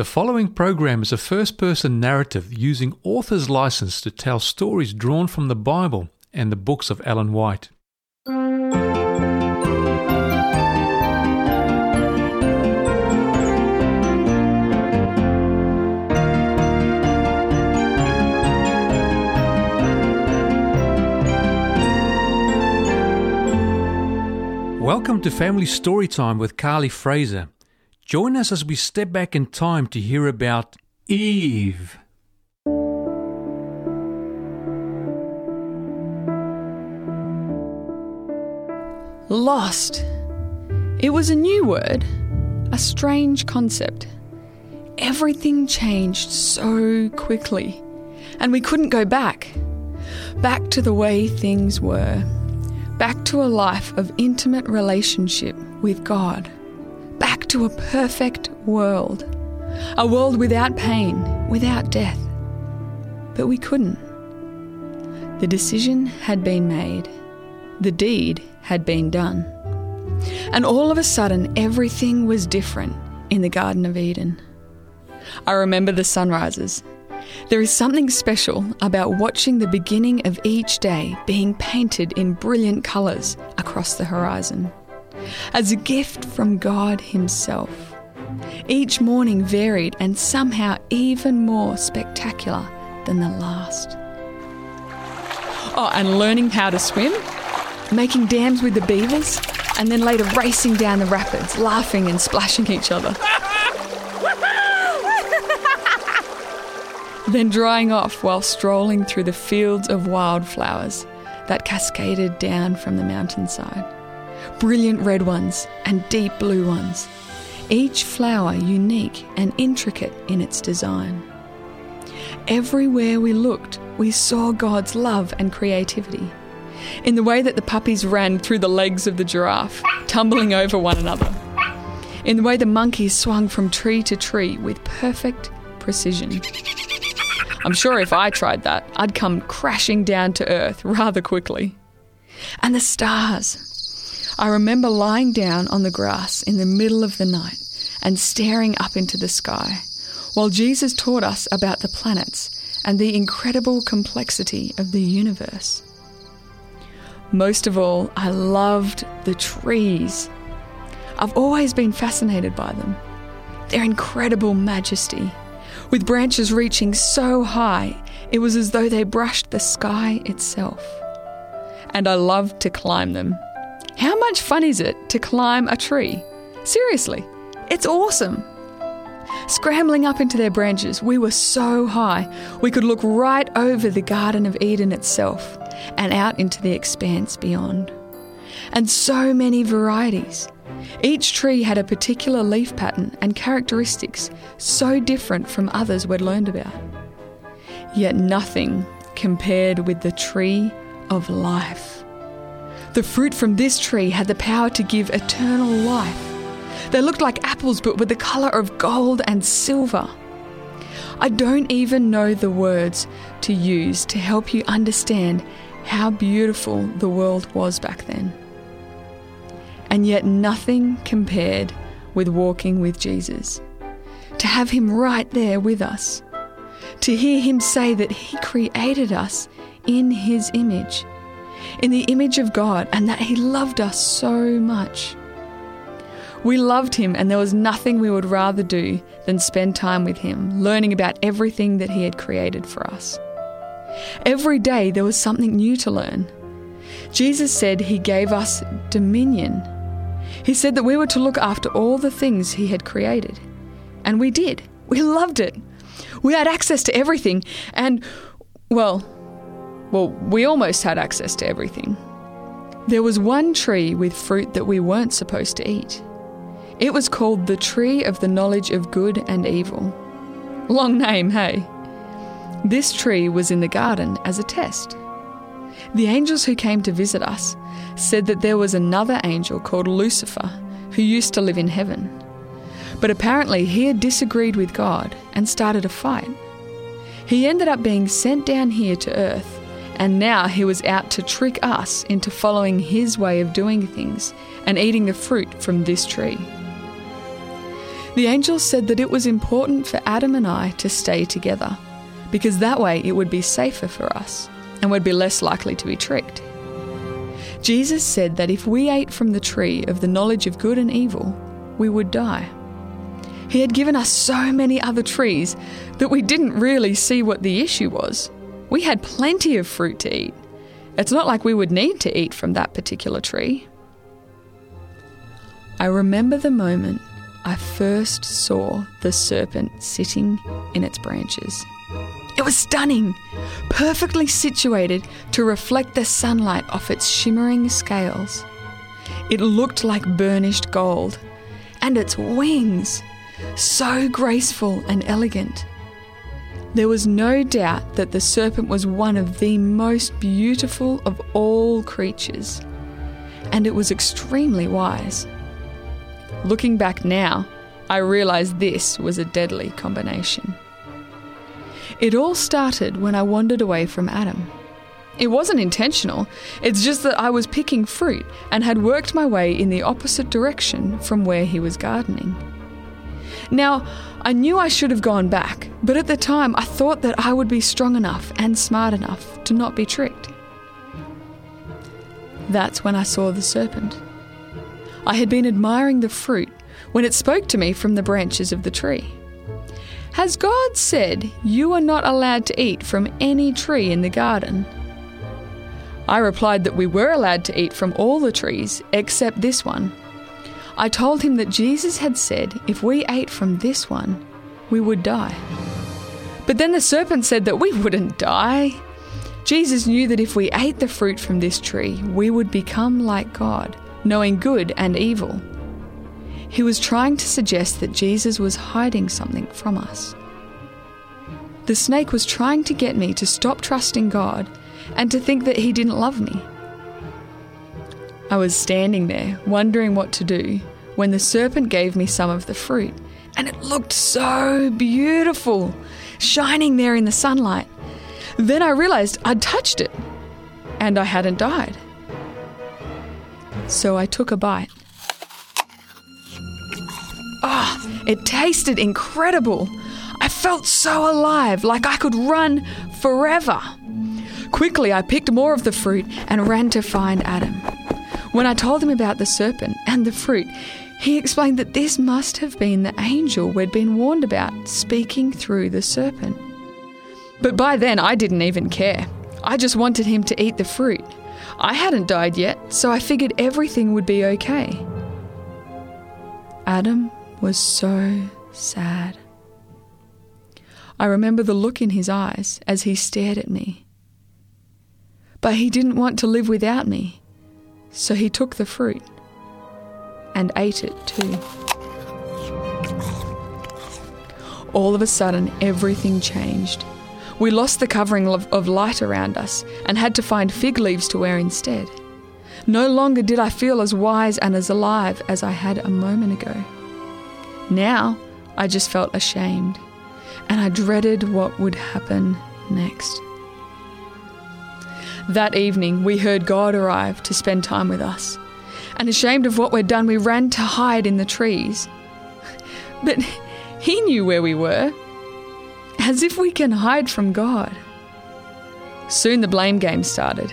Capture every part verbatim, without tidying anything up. The following program is a first-person narrative using author's license to tell stories drawn from the Bible and the books of Ellen White. Welcome to Family Storytime with Carly Fraser. Join us as we step back in time to hear about Eve. Lost. It was a new word, a strange concept. Everything changed so quickly, and we couldn't go back. Back to the way things were. Back to a life of intimate relationship with God. Back to a perfect world. A world without pain, without death. But we couldn't. The decision had been made. The deed had been done. And all of a sudden, everything was different in the Garden of Eden. I remember the sunrises. There is something special about watching the beginning of each day being painted in brilliant colours across the horizon, as a gift from God Himself. Each morning varied and somehow even more spectacular than the last. Oh, and learning how to swim, making dams with the beavers, and then later racing down the rapids, laughing and splashing each other. Then drying off while strolling through the fields of wildflowers that cascaded down from the mountainside. Brilliant red ones and deep blue ones, each flower unique and intricate in its design. Everywhere we looked, we saw God's love and creativity, in the way that the puppies ran through the legs of the giraffe, tumbling over one another, in the way the monkeys swung from tree to tree with perfect precision. I'm sure if I tried that, I'd come crashing down to earth rather quickly. And the stars. I remember lying down on the grass in the middle of the night and staring up into the sky, while Jesus taught us about the planets and the incredible complexity of the universe. Most of all, I loved the trees. I've always been fascinated by them. Their incredible majesty. With branches reaching so high, it was as though they brushed the sky itself. And I loved to climb them. How much fun is it to climb a tree? Seriously, it's awesome. Scrambling up into their branches, we were so high, we could look right over the Garden of Eden itself and out into the expanse beyond. And so many varieties. Each tree had a particular leaf pattern and characteristics so different from others we'd learned about. Yet nothing compared with the tree of life. The fruit from this tree had the power to give eternal life. They looked like apples but with the colour of gold and silver. I don't even know the words to use to help you understand how beautiful the world was back then. And yet nothing compared with walking with Jesus. To have him right there with us. To hear him say that he created us in his image. In the image of God, and that he loved us so much. We loved him, and there was nothing we would rather do than spend time with him, learning about everything that he had created for us. Every day there was something new to learn. Jesus said he gave us dominion. He said that we were to look after all the things he had created. And we did. We loved it. We had access to everything and, well, well, we almost had access to everything. There was one tree with fruit that we weren't supposed to eat. It was called the Tree of the Knowledge of Good and Evil. Long name, hey? This tree was in the garden as a test. The angels who came to visit us said that there was another angel called Lucifer who used to live in heaven. But apparently he had disagreed with God and started a fight. He ended up being sent down here to earth, and now he was out to trick us into following his way of doing things and eating the fruit from this tree. The angel said that it was important for Adam and I to stay together, because that way it would be safer for us and we'd be less likely to be tricked. Jesus said that if we ate from the tree of the knowledge of good and evil, we would die. He had given us so many other trees that we didn't really see what the issue was. We had plenty of fruit to eat. It's not like we would need to eat from that particular tree. I remember the moment I first saw the serpent sitting in its branches. It was stunning, perfectly situated to reflect the sunlight off its shimmering scales. It looked like burnished gold, and its wings, so graceful and elegant. There was no doubt that the serpent was one of the most beautiful of all creatures, and it was extremely wise. Looking back now, I realise this was a deadly combination. It all started when I wandered away from Adam. It wasn't intentional, it's just that I was picking fruit and had worked my way in the opposite direction from where he was gardening. Now, I knew I should have gone back, but at the time I thought that I would be strong enough and smart enough to not be tricked. That's when I saw the serpent. I had been admiring the fruit when it spoke to me from the branches of the tree. Has God said you are not allowed to eat from any tree in the garden? I replied that we were allowed to eat from all the trees except this one. I told him that Jesus had said if we ate from this one, we would die. But then the serpent said that we wouldn't die. Jesus knew that if we ate the fruit from this tree, we would become like God, knowing good and evil. He was trying to suggest that Jesus was hiding something from us. The snake was trying to get me to stop trusting God and to think that he didn't love me. I was standing there, wondering what to do, when the serpent gave me some of the fruit, and it looked so beautiful, shining there in the sunlight. Then I realised I'd touched it, and I hadn't died. So I took a bite. Oh, it tasted incredible. I felt so alive, like I could run forever. Quickly, I picked more of the fruit and ran to find Adam. When I told him about the serpent and the fruit, he explained that this must have been the angel we'd been warned about speaking through the serpent. But by then, I didn't even care. I just wanted him to eat the fruit. I hadn't died yet, so I figured everything would be okay. Adam was so sad. I remember the look in his eyes as he stared at me. But he didn't want to live without me, so he took the fruit and ate it too. All of a sudden, everything changed. We lost the covering of light around us and had to find fig leaves to wear instead. No longer did I feel as wise and as alive as I had a moment ago. Now, I just felt ashamed, and I dreaded what would happen next. That evening, we heard God arrive to spend time with us, and ashamed of what we'd done, we ran to hide in the trees. But he knew where we were, as if we can hide from God. Soon the blame game started.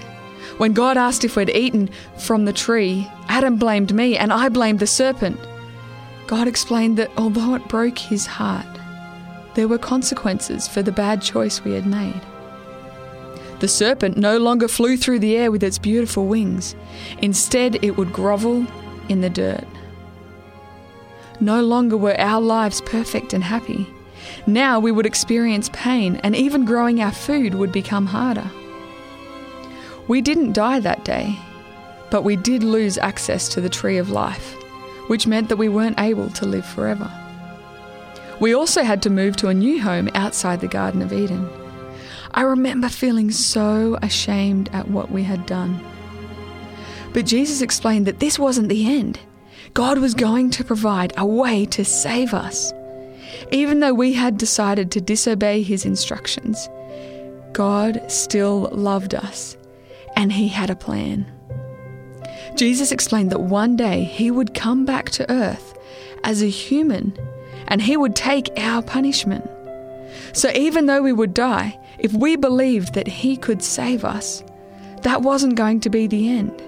When God asked if we'd eaten from the tree, Adam blamed me and I blamed the serpent. God explained that although it broke his heart, there were consequences for the bad choice we had made. The serpent no longer flew through the air with its beautiful wings. Instead, it would grovel in the dirt. No longer were our lives perfect and happy. Now we would experience pain, and even growing our food would become harder. We didn't die that day, but we did lose access to the tree of life, which meant that we weren't able to live forever. We also had to move to a new home outside the Garden of Eden. I remember feeling so ashamed at what we had done. But Jesus explained that this wasn't the end. God was going to provide a way to save us. Even though we had decided to disobey his instructions, God still loved us, and he had a plan. Jesus explained that one day he would come back to earth as a human and he would take our punishment. So even though we would die, if we believed that he could save us, that wasn't going to be the end.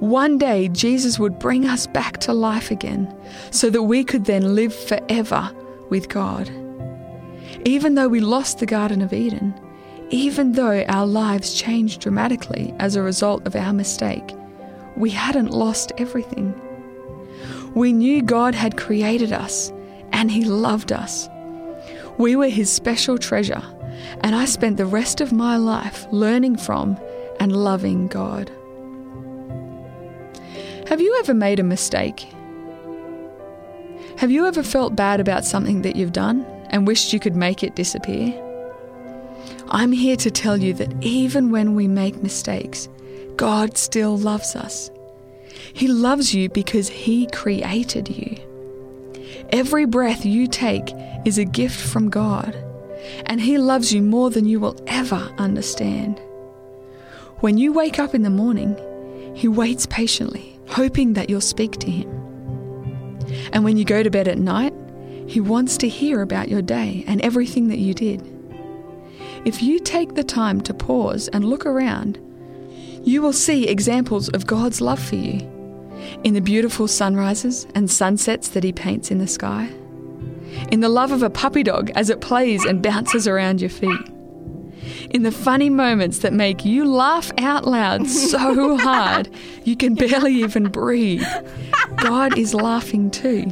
One day Jesus would bring us back to life again so that we could then live forever with God. Even though we lost the Garden of Eden, even though our lives changed dramatically as a result of our mistake, we hadn't lost everything. We knew God had created us and he loved us. We were his special treasure, and I spent the rest of my life learning from and loving God. Have you ever made a mistake? Have you ever felt bad about something that you've done and wished you could make it disappear? I'm here to tell you that even when we make mistakes, God still loves us. He loves you because he created you. Every breath you take is a gift from God, and he loves you more than you will ever understand. When you wake up in the morning, he waits patiently, hoping that you'll speak to him. And when you go to bed at night, he wants to hear about your day and everything that you did. If you take the time to pause and look around, you will see examples of God's love for you in the beautiful sunrises and sunsets that he paints in the sky, in the love of a puppy dog as it plays and bounces around your feet, in the funny moments that make you laugh out loud so hard you can barely even breathe. God is laughing too.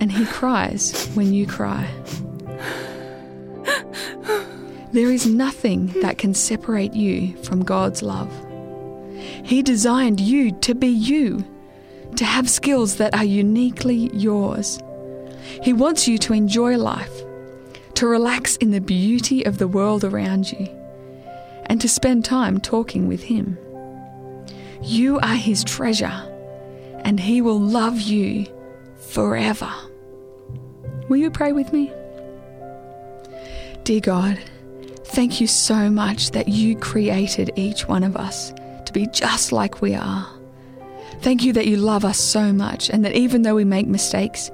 And he cries when you cry. There is nothing that can separate you from God's love. He designed you to be you, to have skills that are uniquely yours. He wants you to enjoy life, to relax in the beauty of the world around you, and to spend time talking with him. You are his treasure, and he will love you forever. Will you pray with me? Dear God, thank you so much that you created each one of us to be just like we are. Thank you that you love us so much, and that even though we make mistakes,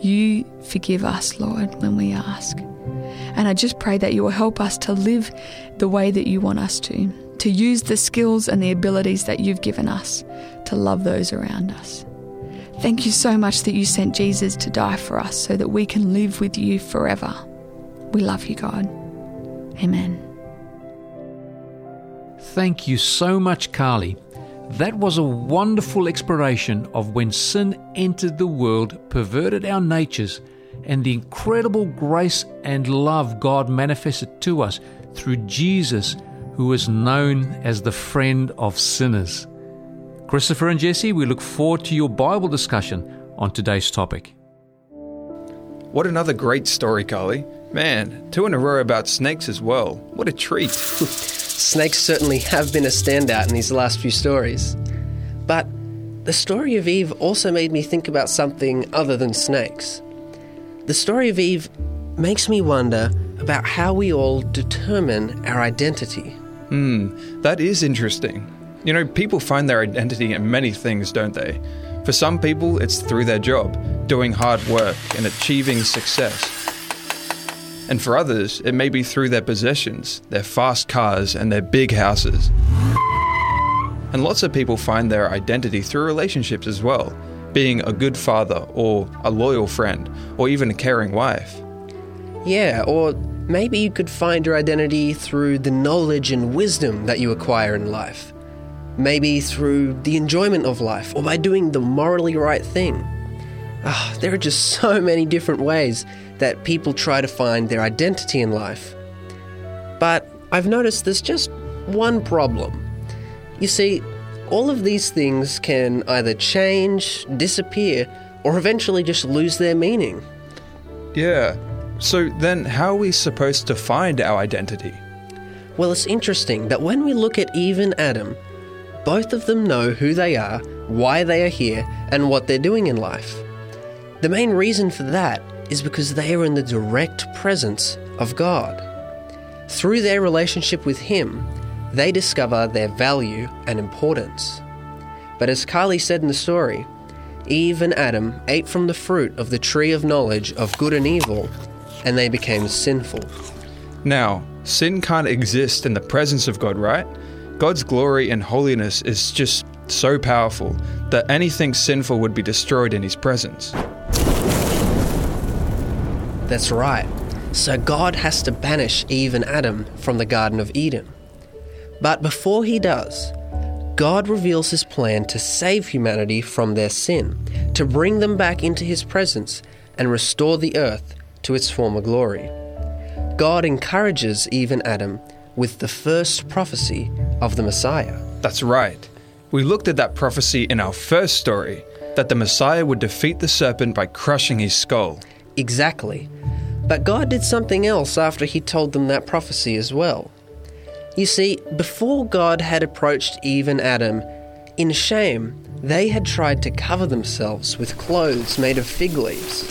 you forgive us, Lord, when we ask. And I just pray that you will help us to live the way that you want us to, to use the skills and the abilities that you've given us to love those around us. Thank you so much that you sent Jesus to die for us so that we can live with you forever. We love you, God. Amen. Thank you so much, Carly. That was a wonderful exploration of when sin entered the world, perverted our natures, and the incredible grace and love God manifested to us through Jesus, who is known as the friend of sinners. Christopher and Jesse, we look forward to your Bible discussion on today's topic. What another great story, Carly. Man, two in a row about snakes as well. What a treat. Snakes certainly have been a standout in these last few stories. But the story of Eve also made me think about something other than snakes. The story of Eve makes me wonder about how we all determine our identity. Hmm, that is interesting. You know, people find their identity in many things, don't they? For some people, it's through their job, doing hard work and achieving success. And for others, it may be through their possessions, their fast cars and their big houses. And lots of people find their identity through relationships as well, being a good father or a loyal friend or even a caring wife. Yeah, or maybe you could find your identity through the knowledge and wisdom that you acquire in life. Maybe through the enjoyment of life or by doing the morally right thing. Oh, there are just so many different ways that people try to find their identity in life. But I've noticed there's just one problem. You see, all of these things can either change, disappear, or eventually just lose their meaning. Yeah, so then how are we supposed to find our identity? Well, it's interesting that when we look at Eve and Adam, both of them know who they are, why they are here, and what they're doing in life. The main reason for that is because they are in the direct presence of God. Through their relationship with him, they discover their value and importance. But as Carly said in the story, Eve and Adam ate from the fruit of the tree of knowledge of good and evil, and they became sinful. Now, sin can't exist in the presence of God, right? God's glory and holiness is just so powerful that anything sinful would be destroyed in his presence. That's right. So God has to banish Eve and Adam from the Garden of Eden. But before he does, God reveals his plan to save humanity from their sin, to bring them back into his presence and restore the earth to its former glory. God encourages Eve and Adam with the first prophecy of the Messiah. That's right. We looked at that prophecy in our first story, that the Messiah would defeat the serpent by crushing his skull. Exactly. But God did something else after he told them that prophecy as well. You see, before God had approached Eve and Adam, in shame, they had tried to cover themselves with clothes made of fig leaves.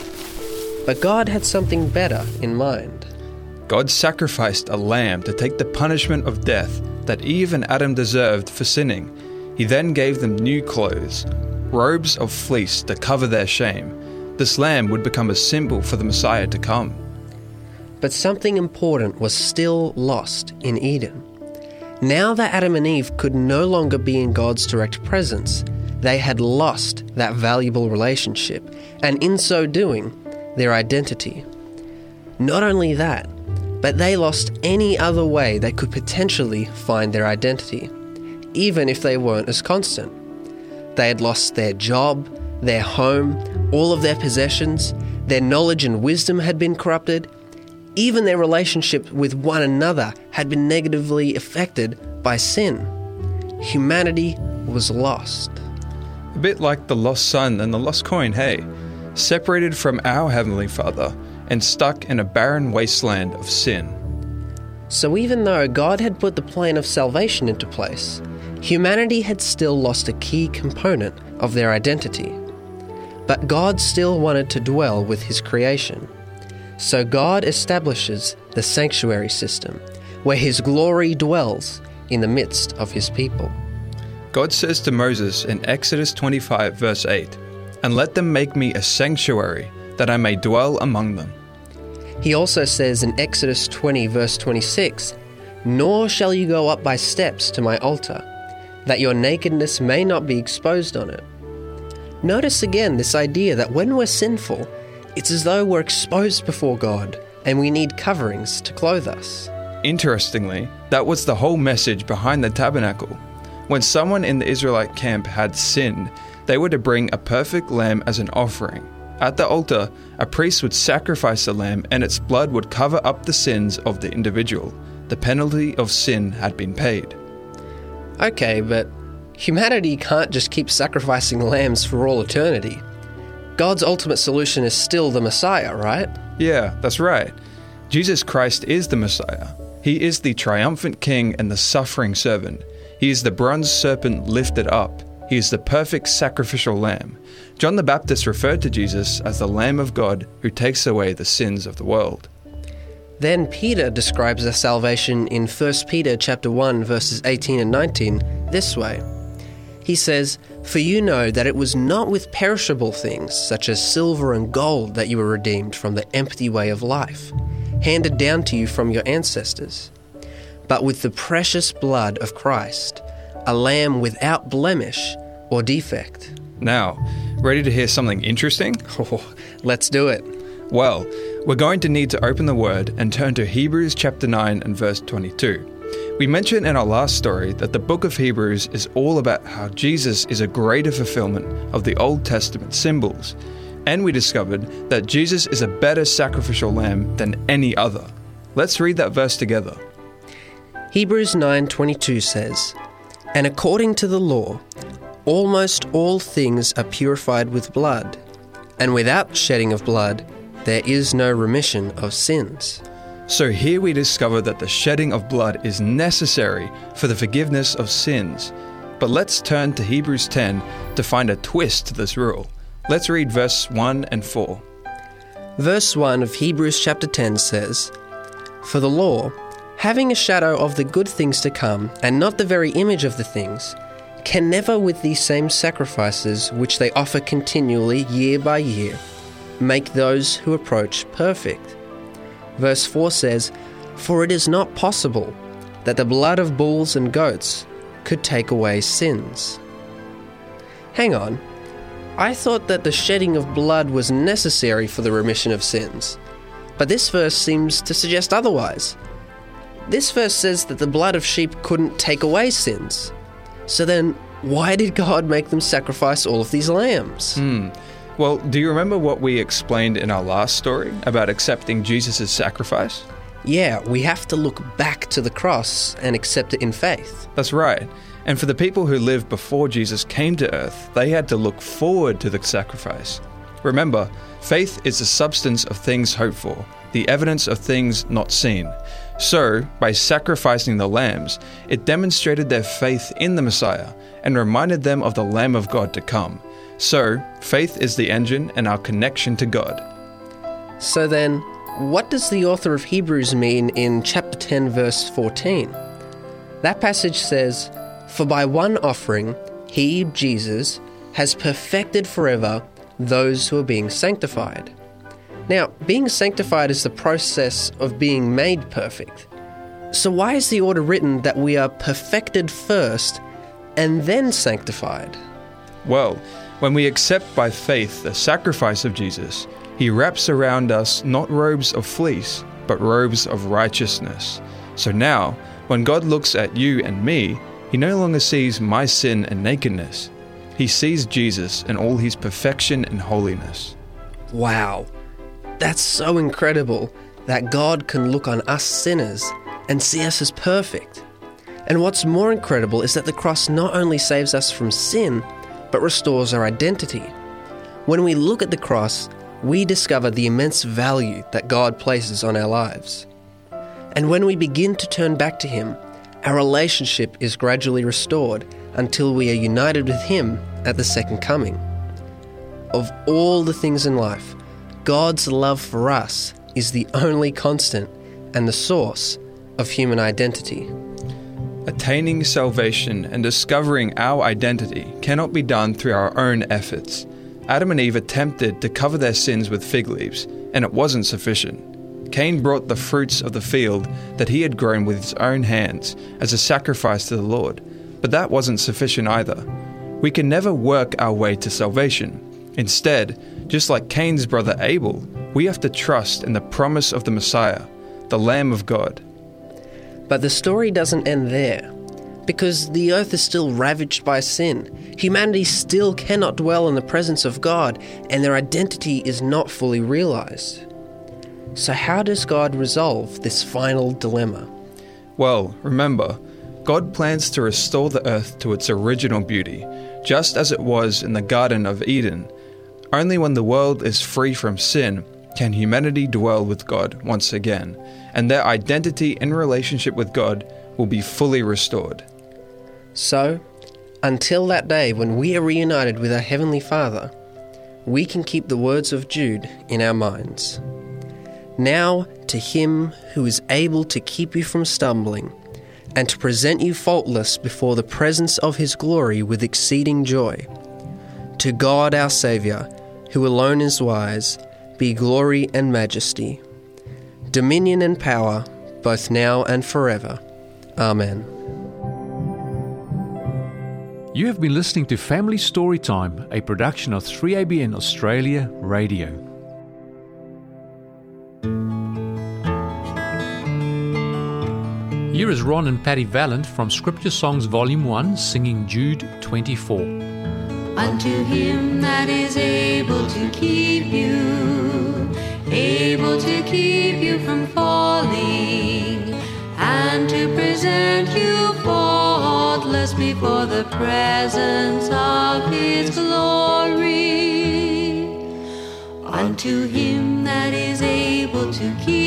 But God had something better in mind. God sacrificed a lamb to take the punishment of death that Eve and Adam deserved for sinning. He then gave them new clothes, robes of fleece to cover their shame. This lamb would become a symbol for the Messiah to come. But something important was still lost in Eden. Now that Adam and Eve could no longer be in God's direct presence, they had lost that valuable relationship, and in so doing, their identity. Not only that, but they lost any other way they could potentially find their identity, even if they weren't as constant. They had lost their job, their home, all of their possessions, their knowledge and wisdom had been corrupted, even their relationship with one another had been negatively affected by sin. Humanity was lost. A bit like the lost son and the lost coin, hey? Separated from our Heavenly Father, and stuck in a barren wasteland of sin. So even though God had put the plan of salvation into place, humanity had still lost a key component of their identity. But God still wanted to dwell with his creation. So God establishes the sanctuary system, where his glory dwells in the midst of his people. God says to Moses in Exodus twenty-five, verse eight, "And let them make me a sanctuary, that I may dwell among them." He also says in Exodus twenty, verse twenty-six, "Nor shall you go up by steps to my altar, that your nakedness may not be exposed on it." Notice again this idea that when we're sinful, it's as though we're exposed before God and we need coverings to clothe us. Interestingly, that was the whole message behind the tabernacle. When someone in the Israelite camp had sinned, they were to bring a perfect lamb as an offering. At the altar, a priest would sacrifice a lamb and its blood would cover up the sins of the individual. The penalty of sin had been paid. Okay, but humanity can't just keep sacrificing lambs for all eternity. God's ultimate solution is still the Messiah, right? Yeah, that's right. Jesus Christ is the Messiah. He is the triumphant King and the suffering servant. He is the bronze serpent lifted up. He is the perfect sacrificial lamb. John the Baptist referred to Jesus as the Lamb of God who takes away the sins of the world. Then Peter describes our salvation in First Peter chapter one, verses eighteen and nineteen this way. He says, "For you know that it was not with perishable things such as silver and gold that you were redeemed from the empty way of life, handed down to you from your ancestors, but with the precious blood of Christ, a lamb without blemish or defect." Now, ready to hear something interesting? Oh, let's do it. Well, we're going to need to open the Word and turn to Hebrews chapter nine and verse twenty-two. We mentioned in our last story that the book of Hebrews is all about how Jesus is a greater fulfillment of the Old Testament symbols. And we discovered that Jesus is a better sacrificial lamb than any other. Let's read that verse together. Hebrews nine twenty-two says, "And according to the law, almost all things are purified with blood, and without shedding of blood, there is no remission of sins." So here we discover that the shedding of blood is necessary for the forgiveness of sins. But let's turn to Hebrews ten to find a twist to this rule. Let's read verse one and four. Verse one of Hebrews chapter ten says, "For the law, having a shadow of the good things to come, and not the very image of the things, can never, with these same sacrifices which they offer continually year by year, make those who approach perfect. Verse four says, "For it is not possible that the blood of bulls and goats could take away sins." Hang on, I thought that the shedding of blood was necessary for the remission of sins, but this verse seems to suggest otherwise. This verse says that the blood of sheep couldn't take away sins. So then, why did God make them sacrifice all of these lambs? Mm. Well, do you remember what we explained in our last story about accepting Jesus' sacrifice? Yeah, we have to look back to the cross and accept it in faith. That's right. And for the people who lived before Jesus came to earth, they had to look forward to the sacrifice. Remember, faith is the substance of things hoped for, the evidence of things not seen. So, by sacrificing the lambs, it demonstrated their faith in the Messiah and reminded them of the Lamb of God to come. So, faith is the engine and our connection to God. So then, what does the author of Hebrews mean in chapter ten, verse fourteen? That passage says, "For by one offering, he, Jesus, has perfected forever those who are being sanctified." Now, being sanctified is the process of being made perfect. So why is the order written that we are perfected first and then sanctified? Well, when we accept by faith the sacrifice of Jesus, he wraps around us not robes of fleece, but robes of righteousness. So now, when God looks at you and me, he no longer sees my sin and nakedness. He sees Jesus and all his perfection and holiness. Wow. That's so incredible that God can look on us sinners and see us as perfect. And what's more incredible is that the cross not only saves us from sin, but restores our identity. When we look at the cross, we discover the immense value that God places on our lives. And when we begin to turn back to him, our relationship is gradually restored until we are united with him at the second coming. Of all the things in life, God's love for us is the only constant and the source of human identity. Attaining salvation and discovering our identity cannot be done through our own efforts. Adam and Eve attempted to cover their sins with fig leaves, and it wasn't sufficient. Cain brought the fruits of the field that he had grown with his own hands as a sacrifice to the Lord, but that wasn't sufficient either. We can never work our way to salvation. Instead, just like Cain's brother Abel, we have to trust in the promise of the Messiah, the Lamb of God. But the story doesn't end there, because the earth is still ravaged by sin. Humanity still cannot dwell in the presence of God, and their identity is not fully realized. So how does God resolve this final dilemma? Well, remember, God plans to restore the earth to its original beauty, just as it was in the Garden of Eden. Only when the world is free from sin can humanity dwell with God once again, and their identity and relationship with God will be fully restored. So, until that day when we are reunited with our Heavenly Father, we can keep the words of Jude in our minds. "Now to him who is able to keep you from stumbling, and to present you faultless before the presence of his glory with exceeding joy. To God our Saviour, who alone is wise, be glory and majesty, dominion and power, both now and forever. Amen." You have been listening to Family Storytime, a production of three A B N Australia Radio. Here is Ron and Patty Vallant from Scripture Songs Volume one singing Jude twenty-four. Unto him that is able to keep you, able to keep you from falling, and to present you faultless before the presence of his glory. Unto him that is able to keep